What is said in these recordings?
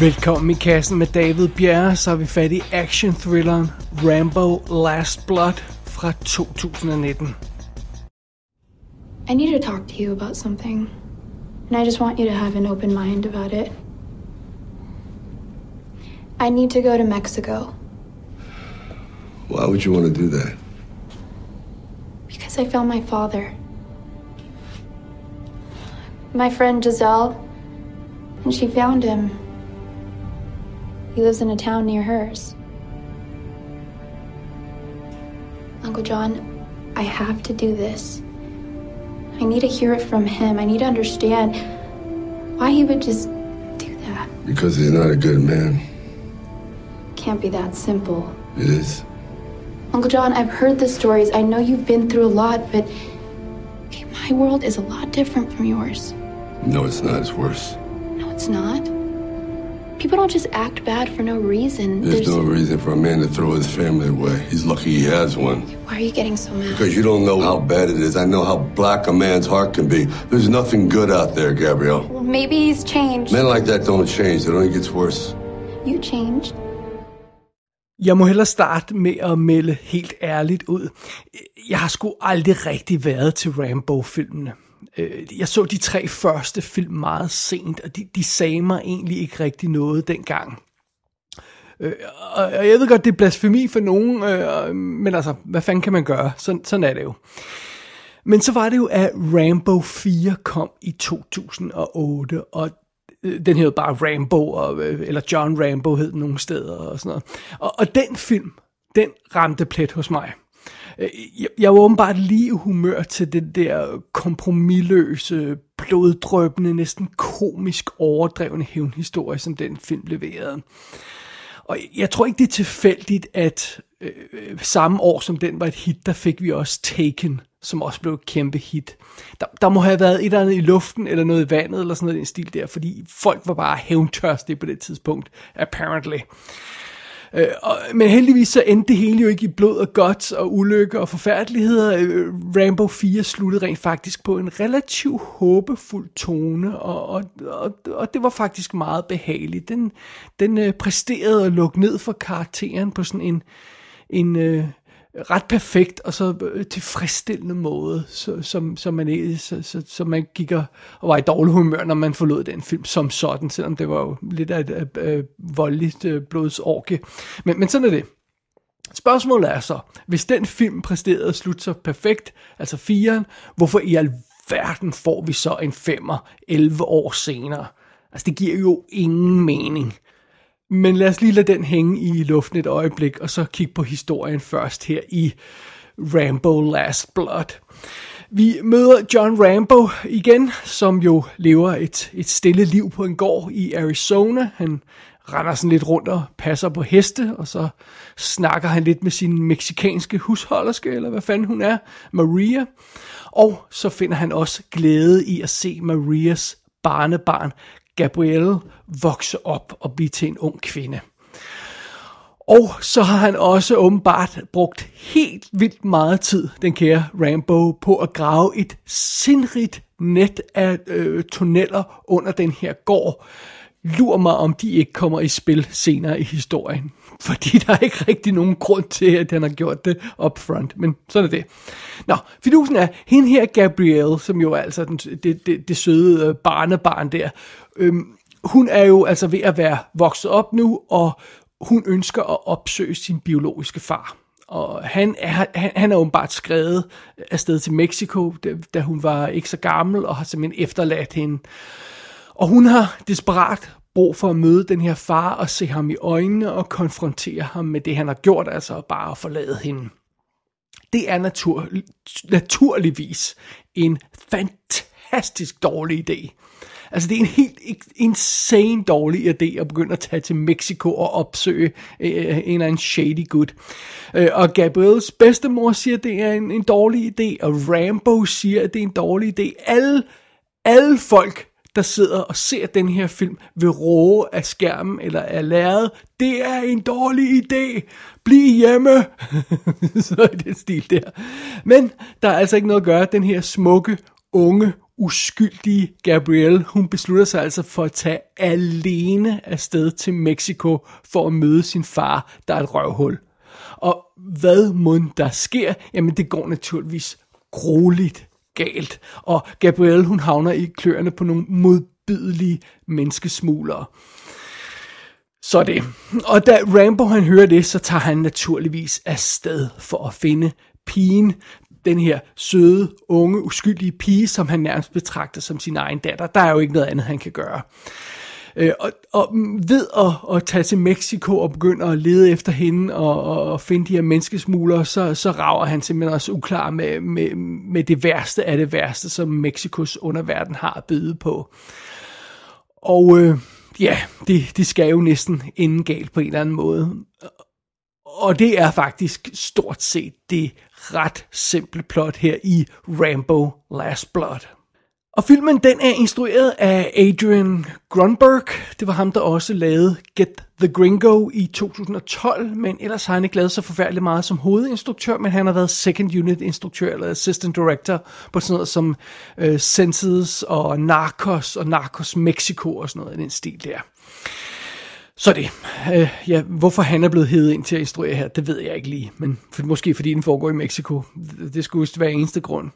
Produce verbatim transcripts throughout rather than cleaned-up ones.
Velkommen i kassen med David Bjerre, så er vi fat i action-thrilleren Rambo Last Blood fra to tusind nitten. I need to talk to you about something, and I just want you to have an open mind about it. I need to go to Mexico. Why would you want to do that? Because I found my father. My friend Giselle, and she found him. He lives in a town near hers. Uncle John, I have to do this. I need to hear it from him. I need to understand why he would just do that. Because he's not a good man. Can't be that simple. It is. Uncle John, I've heard the stories. I know you've been through a lot, but okay, my world is a lot different from yours. No, it's not. It's worse. No, it's not. People don't just act bad for no reason. There's, There's no reason for a man to throw his family away. He's lucky he has one. Why are you getting so mad? Because you don't know how bad it is. I know how black a man's heart can be. There's nothing good out there, Gabrielle. Well, maybe he's changed. Men like that don't change. It only gets worse. You changed. Jeg må hellere starte med at melde helt ærligt ud. Jeg har sgu aldrig rigtig været til Rambo-filmene. Jeg så de tre første film meget sent, og de, de sagde mig egentlig ikke rigtig noget dengang. Og jeg ved godt, det er blasfemi for nogen, men altså, hvad fanden kan man gøre? Sådan, sådan er det jo. Men så var det jo, at Rambo fire kom i to tusind otte, og den hed bare Rambo, og, eller John Rambo hed den nogle steder og sådan noget. Og, og den film, den ramte plet hos mig. Jeg, jeg var åbenbart lige i humør til den der kompromisløse, bloddrøbende, næsten komisk overdrevne hævnhistorie, som den film leverede. Og jeg tror ikke, det er tilfældigt, at øh, samme år som den var et hit, der fik vi også Taken, som også blev et kæmpe hit. Der, der må have været et eller andet i luften, eller noget i vandet, eller sådan noget i den stil der, fordi folk var bare hævntørstige på det tidspunkt, apparently. Øh, og, men heldigvis så endte det hele jo ikke i blod og guts og ulykke og forfærdeligheder. Øh, Rambo fire sluttede rent faktisk på en relativt håbefuld tone, og, og, og, og det var faktisk meget behageligt. Den, den øh, præsterede at lukke ned for karakteren på sådan en... en øh, ret perfekt og så tilfredsstillende måde, så, som, som, man, så, så, som man gik og, og var i dårlig humør, når man forlod den film som sådan, selvom det var jo lidt af et øh, voldeligt øh, blodsorgie. Men, men sådan er det. Spørgsmålet er så, hvis den film præsterede og slutter så perfekt, altså fireren, hvorfor i alverden får vi så en femmer elleve år senere? Altså det giver jo ingen mening. Men lad os lige lade den hænge i luften et øjeblik, og så kigge på historien først her i Rambo Last Blood. Vi møder John Rambo igen, som jo lever et, et stille liv på en gård i Arizona. Han render sådan lidt rundt og passer på heste, og så snakker han lidt med sin meksikanske husholderske, eller hvad fanden hun er, Maria. Og så finder han også glæde i at se Marias barnebarn, Gabrielle, vokse op og blive til en ung kvinde. Og så har han også åbenbart brugt helt vildt meget tid, den kære Rambo, på at grave et sindrigt net af øh, tunneller under den her gård. Lur mig, om de ikke kommer i spil senere i historien. Fordi der er ikke rigtig nogen grund til, at han har gjort det upfront. Men sådan er det. Nå, fidusen er, hende her Gabrielle, som jo er altså den, det, det, det søde barnebarn der, øhm, hun er jo altså ved at være vokset op nu, og hun ønsker at opsøge sin biologiske far. Og han er, han, han er åbenbart skrevet afsted til Mexico, da, da hun var ikke så gammel, og har simpelthen efterladt hende. Og hun har desperat brug for at møde den her far og se ham i øjnene og konfrontere ham med det, han har gjort, altså bare at forlade hende. Det er natur- naturligvis en fantastisk dårlig idé. Altså det er en helt insane dårlig idé at begynde at tage til Mexico og opsøge øh, en eller anden shady gut. Øh, og Gabriels bedstemor siger, at det er en, en dårlig idé, og Rambo siger, at det er en dårlig idé. Alle, alle folk, der sidder og ser den her film, ved råge af skærmen eller af lærredet, det er en dårlig idé, bliv hjemme, så er det stil der. Men der er altså ikke noget at gøre, den her smukke, unge, uskyldige Gabrielle, hun beslutter sig altså for at tage alene afsted til Mexico for at møde sin far, der er et røvhul. Og hvad mon der sker? Jamen det går naturligvis grueligt galt. Og Gabrielle, hun havner i kløerne på nogle modbydelige menneskesmuglere. Så det. Og da Rambo han hører det, så tager han naturligvis afsted for at finde pigen. Den her søde, unge, uskyldige pige, som han nærmest betragter som sin egen datter. Der er jo ikke noget andet, han kan gøre. Og, og ved at, at tage til Mexico og begynde at lede efter hende og, og finde de her menneskesmuglere, så, så rager han simpelthen også uklar med, med, med det værste af det værste, som Mexikos underverden har at byde på. Og øh, ja, det, det skal jo næsten ende galt på en eller anden måde. Og det er faktisk stort set det ret simple plot her i Rambo Last Blood. Og filmen den er instrueret af Adrian Grunberg. Det var ham, der også lavede Get the Gringo i to tusind og tolv, men ellers har han ikke lavet så forfærdeligt meget som hovedinstruktør, men han har været second unit instruktør eller assistant director på sådan noget som øh, Senses og Narcos og Narcos Mexico og sådan noget i den stil der. Så det. Øh, ja, hvorfor han er blevet hedet ind til at instruere her, det ved jeg ikke lige. Men for, måske fordi den foregår i Mexico. Det skulle vist være eneste grund.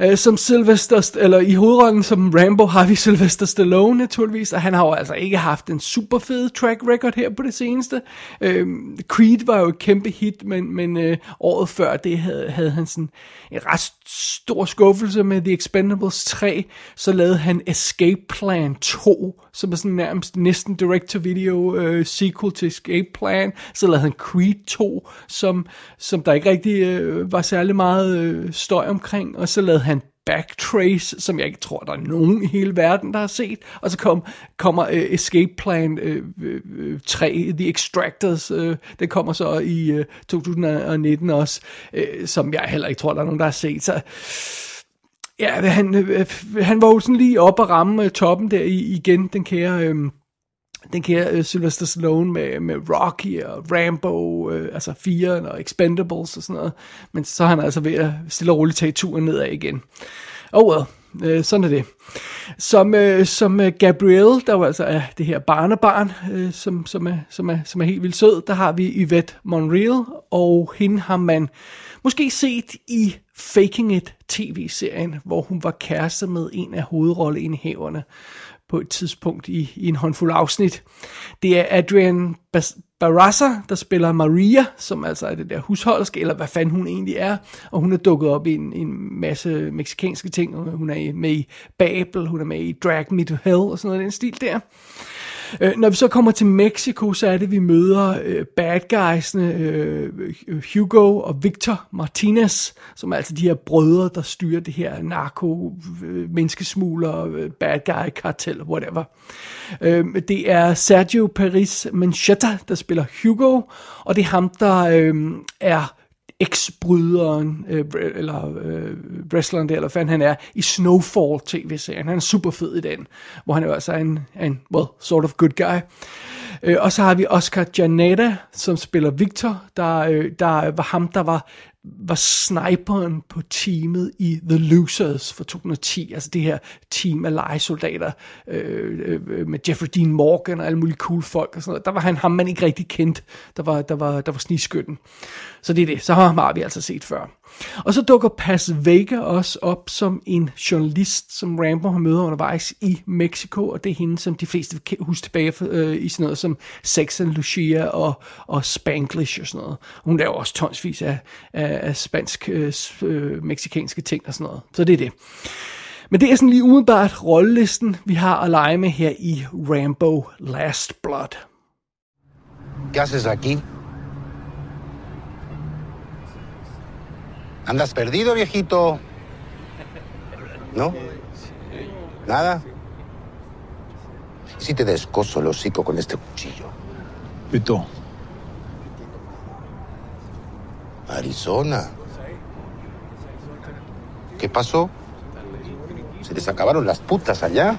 Øh, som Sylvester, eller i hovedrollen som Rambo har vi Sylvester Stallone naturligvis. Og han har jo altså ikke haft en super fed track record her på det seneste. Øh, Creed var jo et kæmpe hit, men, men øh, året før det havde, havde han sådan en ret stor skuffelse med The Expendables tre. Så lavede han Escape Plan to, som er sådan nærmest næsten direct-to-video Øh, sequel til Escape Plan, så lavede han Creed to, som, som der ikke rigtig øh, var særlig meget øh, støj omkring, og så lavede han Backtrace, som jeg ikke tror, der er nogen i hele verden, der har set, og så kom, kommer øh, Escape Plan øh, øh, tre, The Extractors, øh, den kommer så i øh, to tusind og nitten også, øh, som jeg heller ikke tror, der er nogen, der har set, så ja, han, øh, han var jo sådan lige op og ramme øh, toppen der i, igen, den kære øh, Den kære uh, Sylvester Stallone med, med Rocky og Rambo, øh, altså fireren og Expendables og sådan noget. Men så er han altså ved at stille og roligt tage turen nedad igen. Oh well, øh, sådan er det. Som, øh, som Gabrielle, der var altså er det her barnebarn, øh, som, som, er, som, er, som er helt vildt sød, der har vi Ivette Monreal, og hende har man måske set i Faking It tv-serien, hvor hun var kæreste med en af hovedrolleindehaverne på et tidspunkt i, i en håndfuld afsnit. Det er Adrian Barasa, der spiller Maria, som altså er det der husholderske, eller hvad fanden hun egentlig er, og hun er dukket op i en, en masse meksikanske ting. Hun er med i Babel, hun er med i Drag Me to Hell og sådan noget den stil der. Øh, når vi så kommer til Mexico, så er det, vi møder øh, bad guys'ne øh, Hugo og Victor Martinez, som er altså de her brødre, der styrer det her narko, øh, menneskesmugler, øh, bad guy, kartel, whatever. Øh, det er Sergio Paris Mencheta, der spiller Hugo, og det er ham, der øh, er eksbryderen, øh, eller øh, wrestleren der, eller fanden han er, i Snowfall tv-serien. Han er super fed i den, hvor han jo altså er en, en well, sort of good guy. Øh, og så har vi Oscar Janeta, som spiller Victor, der, øh, der var ham, der var, var sniperen på teamet i The Losers fra to tusind og ti, altså det her team af legesoldater øh, øh, med Jeffrey Dean Morgan og alle mulige cool folk og sådan noget. Der var han ham, man ikke rigtig kendte, der var, der var, der var snigskytten. Så det er det, så har vi altså set før. Og så dukker Paz Vega også op som en journalist, som Rambo har møder undervejs i Mexico, og det er hende, som de fleste kan huske tilbage for, øh, i sådan noget som Sex and Lucia og, og Spanglish og sådan noget. Hun laver også tonsvis af, af af spansk, øh, meksikanske ting og sådan noget. Så det er det. Men det er sådan lige umiddelbart rollelisten, vi har at lege med her i Rambo Last Blood. ¿Qué haces aquí? Andas perdido, viejito. No? Nada? Si te descoso el hocico con este cuchillo. Pito. Arizona. ¿Qué pasó? Se les acabaron las putas allá.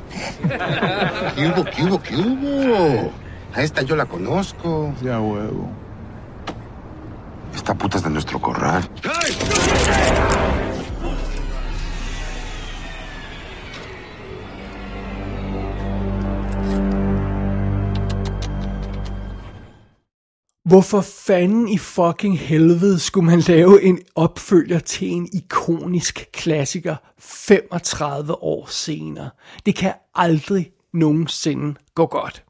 ¿Qué hubo, qué hubo, qué hubo? A esta yo la conozco. Ya huevo. Esta puta es de nuestro corral. Hvorfor fanden i fucking helvede skulle man lave en opfølger til en ikonisk klassiker femogtredive år senere? Det kan aldrig nogensinde gå godt.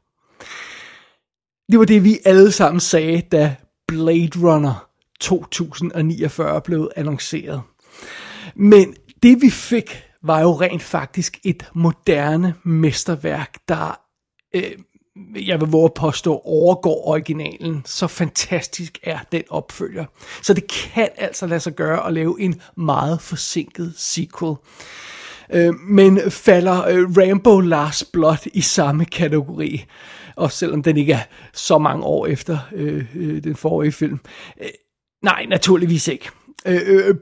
Det var det, vi alle sammen sagde, da Blade Runner tyve niogfyrre blev annonceret. Men det vi fik var jo rent faktisk et moderne mesterværk, der... Øh, jeg vil våge at påstå, overgår originalen. Så fantastisk er den opfølger. Så det kan altså lade sig gøre at lave en meget forsinket sequel. Men falder Rambo Last Blood i samme kategori, og selvom den ikke er så mange år efter den forrige film? Nej, naturligvis ikke.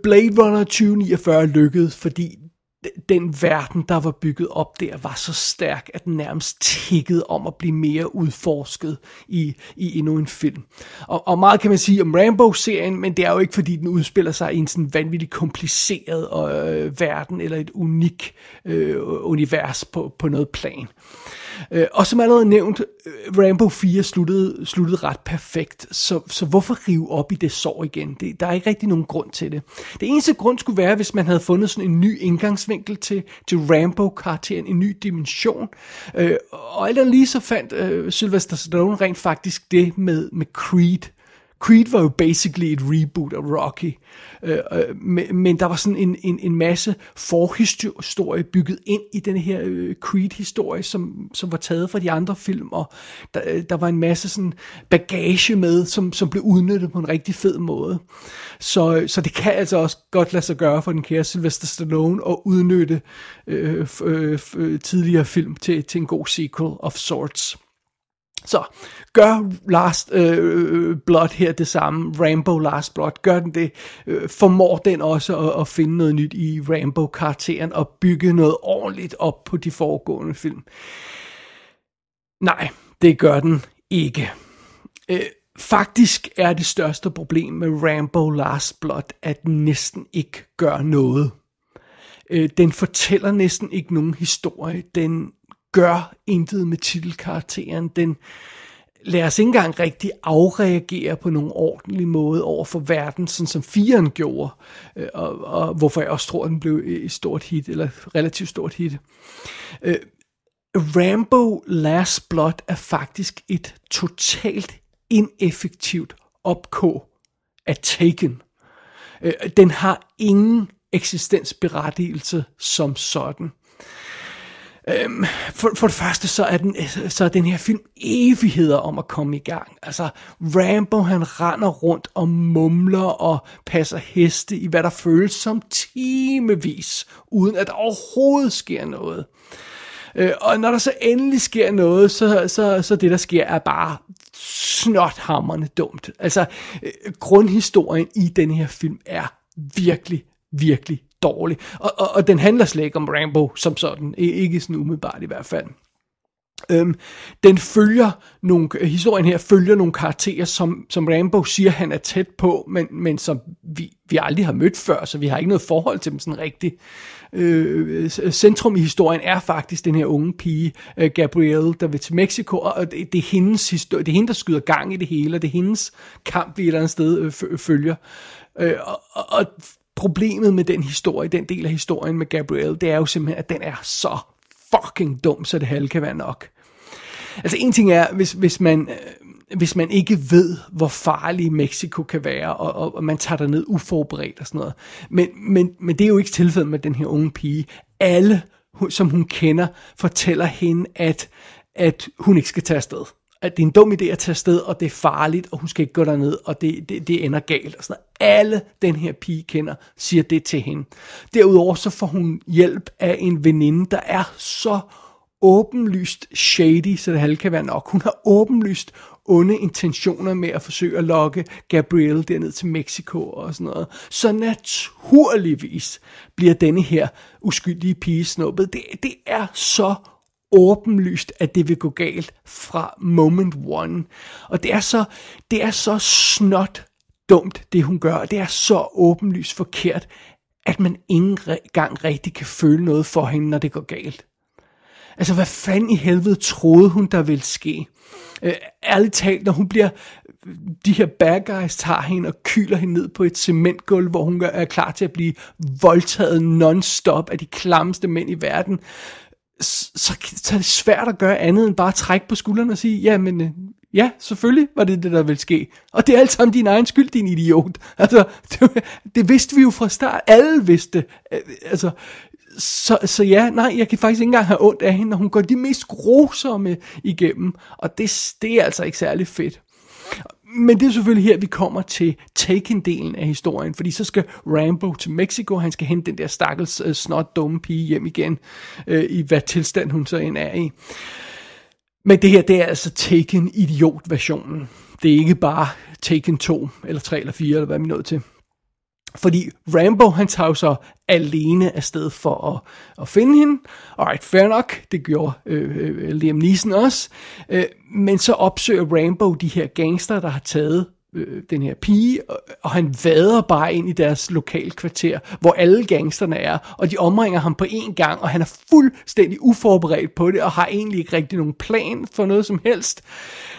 Blade Runner tyve niogfyrre lykkedes, fordi den verden, der var bygget op der, var så stærk, at den nærmest tikkede om at blive mere udforsket i, i endnu en film. Og, og meget kan man sige om Rambo-serien, men det er jo ikke, fordi den udspiller sig i en sådan vanvittigt kompliceret øh, verden, eller et unik øh, univers på, på noget plan. Øh, og som allerede nævnt, Rambo fire sluttede, sluttede ret perfekt, så, så hvorfor rive op i det sår igen? Det, der er ikke rigtig nogen grund til det. Det eneste grund skulle være, hvis man havde fundet sådan en ny indgangsvinkel til, til Rambo-karakteren, en ny dimension. Øh, og alt andet lige så fandt øh, Sylvester Stallone rent faktisk det med, med Creed. Creed var jo basically et reboot af Rocky, øh, øh, men, men der var sådan en, en, en masse forhistorie bygget ind i den her øh, Creed-historie, som, som var taget fra de andre film, og der, øh, der var en masse sådan bagage med, som, som blev udnyttet på en rigtig fed måde. Så, så det kan altså også godt lade sig gøre for den kære Sylvester Stallone at udnytte øh, øh, øh, tidligere film til, til en god sequel of sorts. Så gør Last øh, Blood her det samme, Rambo Last Blood, gør den det, øh, formår den også at, at finde noget nyt i Rambo-karakteren og bygge noget ordentligt op på de foregående film? Nej, det gør den ikke. Øh, faktisk er det største problem med Rambo Last Blood, at den næsten ikke gør noget. Øh, den fortæller næsten ikke nogen historie, den... gør intet med titelkarakteren, den lader os ikke engang rigtig afreagere på nogen ordentlig måde over for verden, sådan som firen gjorde, og, og hvorfor jeg også tror, den blev et stort hit, eller relativt stort hit. Uh, Rambo Last Blood er faktisk et totalt ineffektivt opkog af Taken. Uh, den har ingen eksistensberettigelse som sådan. Øhm, for, for det første så er, den, så er den her film evigheder om at komme i gang. Altså Rambo, han render rundt og mumler og passer heste i hvad der føles som timevis, uden at der overhovedet sker noget. Øh, og når der så endelig sker noget, så, så, så det der sker er bare snothamrende dumt. Altså øh, grundhistorien i den her film er virkelig, virkelig dårlig, og, og, og den handler slet ikke om Rambo som sådan, ikke sådan umiddelbart i hvert fald. Øhm, den følger nogle, historien her følger nogle karakterer, som, som Rambo siger, han er tæt på, men, men som vi, vi aldrig har mødt før, så vi har ikke noget forhold til dem sådan rigtigt. Øh, centrum i historien er faktisk den her unge pige, Gabrielle, der vil til Mexico, og det, det, er hendes historie, det er hende, der skyder gang i det hele, og det er hendes kamp, vi et eller andet sted øh, følger. Øh, og, og Problemet med den historie, den del af historien med Gabrielle, det er jo simpelthen, at den er så fucking dum, så det halve kan være nok. Altså en ting er, hvis, hvis, man, hvis man ikke ved, hvor farlig Mexico kan være, og, og, og man tager derned uforberedt og sådan noget. Men, men, men det er jo ikke tilfældet med den her unge pige. Alle, som hun kender, fortæller hende, at, at hun ikke skal tage afsted. At det er en dum idé at tage afsted, og det er farligt, og hun skal ikke gå derned, og det, det, det ender galt og sådan noget. Alle den her pige kender, siger det til hende. Derudover så får hun hjælp af en veninde, der er så åbenlyst shady, så det halve kan være nok. Hun har åbenlyst onde intentioner med at forsøge at lokke Gabrielle derned til Mexico og sådan noget. Så naturligvis bliver denne her uskyldige pige snuppet. Det, det er så åbenlyst, at det vil gå galt fra moment one. Og det er så, det er så snot dumt, det hun gør. Det er så åbenlyst forkert, at man ikke engang rigtig kan føle noget for hende, når det går galt. Altså, hvad fanden i helvede troede hun, der ville ske? Øh, ærligt talt, når hun bliver... De her bad guys tager hende og kyler hende ned på et cementgulv, hvor hun er klar til at blive voldtaget non-stop af de klammeste mænd i verden. Så, så er det svært at gøre andet end bare at trække på skulderen og sige, ja, men... Ja, selvfølgelig var det det, der ville ske. Og det er alt sammen din egen skyld, din idiot. Altså, det, det vidste vi jo fra start. Alle vidste. Altså, så, så ja, nej, jeg kan faktisk ikke engang have ondt af hende, når hun går de mest grusomme igennem. Og det, det er altså ikke særlig fedt. Men det er selvfølgelig her, vi kommer til Taken-delen af historien. Fordi så skal Rambo til Mexico. Han skal hente den der stakkels uh, snot dumme pige hjem igen. Uh, I hvad tilstand hun så end er i. Men det her, det er altså Taken-idiot-versionen. Det er ikke bare Taken to, eller tre, eller fire, eller hvad vi er nået til. Fordi Rambo, han tager jo så alene afsted for at, at finde hende. Alright, fair nok. Det gjorde øh, Liam Neeson også. Øh, men så opsøger Rambo de her gangster, der har taget øh, den her pige, og, og han vader bare ind i deres lokalkvarter, hvor alle gangsterne er, og de omringer ham på én gang, og han er fuldstændig uforberedt på det, og har egentlig ikke rigtig nogen plan for noget som helst.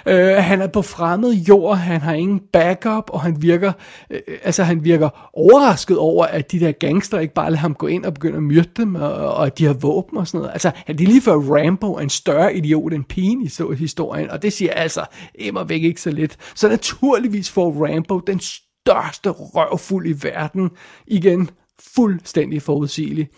Øh, han er på fremmed jord, han har ingen backup, og han virker, øh, altså han virker overrasket over, at de der gangster ikke bare lader ham gå ind og begynde at myrde dem, og, og at de har våben og sådan noget. Altså, det er lige før Rambo er en større idiot end pigen i så historien, og det siger altså immervæk ikke så lidt. Så naturligvis får Rambo den største røvfuld i verden. Igen, fuldstændig forudsigelig.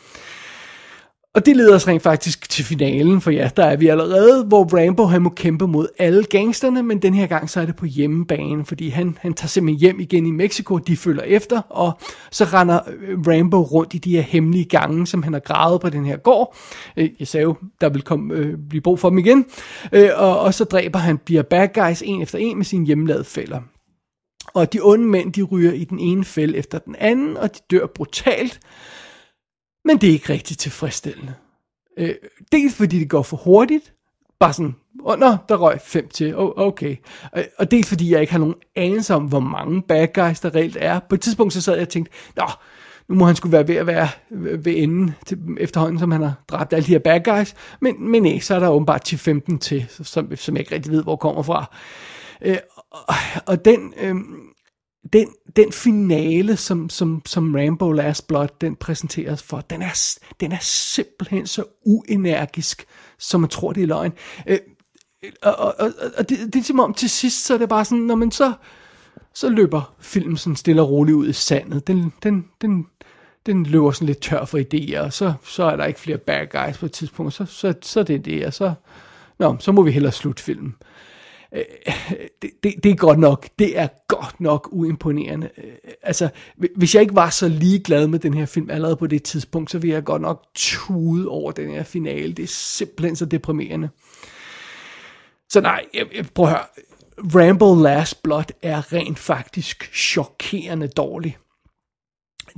Og det leder os rent faktisk til finalen, for ja, der er vi allerede, hvor Rambo han må kæmpe mod alle gangsterne, men den her gang så er det på hjemmebane, fordi han, han tager simpelthen hjem igen i Mexico, de følger efter, og så render Rambo rundt i de her hemmelige gange, som han har gravet på den her gård. Jeg sagde jo, der vil komme, øh, blive brug for dem igen, øh, og, og så dræber han de her bad guys en efter en med sine hjemmelavede fælder. Og de onde mænd, de ryger i den ene fælde efter den anden, og de dør brutalt. Men det er ikke rigtig tilfredsstillende. Øh, dels fordi det går for hurtigt. Bare sådan, oh, nå, der røg fem til, oh, okay. Øh, og dels fordi jeg ikke har nogen anelse om, hvor mange bad guys der reelt er. På et tidspunkt så sad jeg og tænkte, nå, nu må han skulle være ved at være ved enden til, efterhånden, som han har dræbt alle de her bad guys. Men, men nej, så er der åbenbart ti til femten til, som, som jeg ikke rigtig ved, hvor kommer fra. Øh, og, og den... Øh, Den, den finale, som, som, som Rambo Last Blood, den præsenteres for, den er, den er simpelthen så uenergisk, som man tror, det er løgn. Øh, og og, og, og det, det er som om til sidst, så er det bare sådan, når man så, så løber filmen sådan stille og roligt ud i sandet. Den, den, den, den løber sådan lidt tør for idéer, og så, så er der ikke flere bad guys på et tidspunkt, så, så, så er det det, og så, nå, så må vi hellere slutte filmen. Det, det, det er godt nok, det er godt nok uimponerende. Altså, hvis jeg ikke var så ligeglad med den her film allerede på det tidspunkt, så ville jeg godt nok tude over den her finale. Det er simpelthen så deprimerende. Så nej, jeg, jeg, prøv at høre. Rambo Last Blood er rent faktisk chokerende dårlig.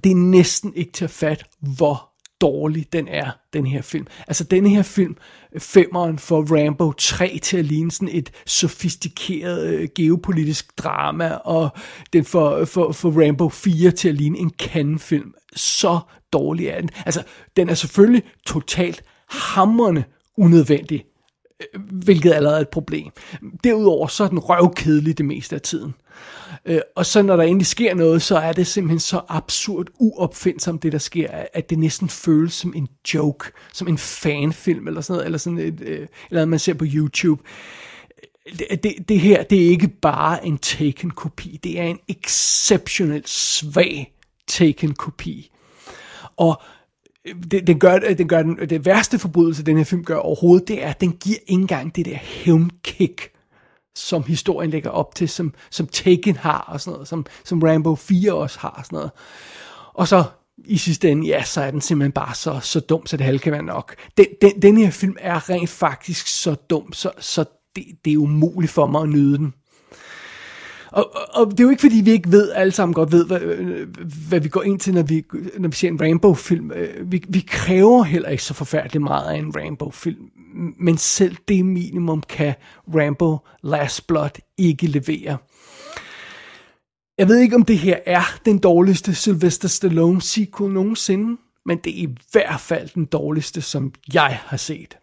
Det er næsten ikke til at fatte, hvor dårlig den er, den her film. Altså denne her film, femmeren, får Rambo tre til at ligne sådan et sofistikeret øh, geopolitisk drama, og den får, får, får Rambo fire til at ligne en Cannes-film. Så dårlig er den. Altså, den er selvfølgelig totalt hamrende unødvendig, hvilket allerede er et problem. Derudover så er den røvkedelig det meste af tiden. Og så når der endelig sker noget, så er det simpelthen så absurd uopfindsomt det der sker, at det næsten føles som en joke, som en fanfilm eller sådan noget, eller sådan et, eller noget, man ser på YouTube. Det, det, det her, det er ikke bare en Taken-kopi, det er en exceptionelt svag Taken-kopi. Og Det, den gør, den gør den, det værste forbrydelse, den her film gør overhovedet, det er, at den giver ikke engang det der hævnkick, som historien lægger op til, som, som Taken har og sådan noget, som, som Rambo fire også har og sådan noget. Og så i sidste ende, ja, så er den simpelthen bare så, så dum, så det halve kan være nok. Den, den, den her film er rent faktisk så dum, så, så det, det er umuligt for mig at nyde den. Og, og, og det er jo ikke, fordi vi ikke ved, alle sammen godt ved, hvad, hvad vi går ind til, når vi, når vi ser en Rambo-film. Vi, vi kræver heller ikke så forfærdeligt meget af en Rambo-film, men selv det minimum kan Rambo Last Blood ikke levere. Jeg ved ikke, om det her er den dårligste Sylvester Stallone-sequel nogensinde, men det er i hvert fald den dårligste, som jeg har set.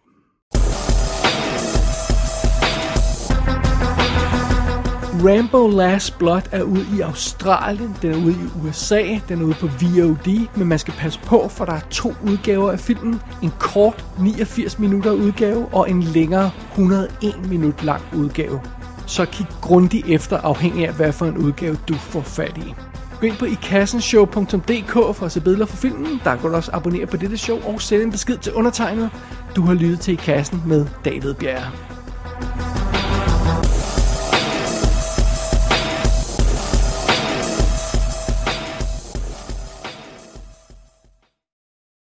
Rambo Last Blood er ude i Australien, den er ude i U S A, den er ude på V O D, men man skal passe på, for der er to udgaver af filmen. En kort niogfirs minutter udgave og en længere hundrede og en minut lang udgave. Så kig grundigt efter, afhængig af hvad for en udgave du får fat i. Gå ind på i kassen show punktum d k for at se billeder fra filmen. Der kan du også abonnere på dette show og sende en besked til undertegnet. Du har lyttet til I Kassen med David Bjerre.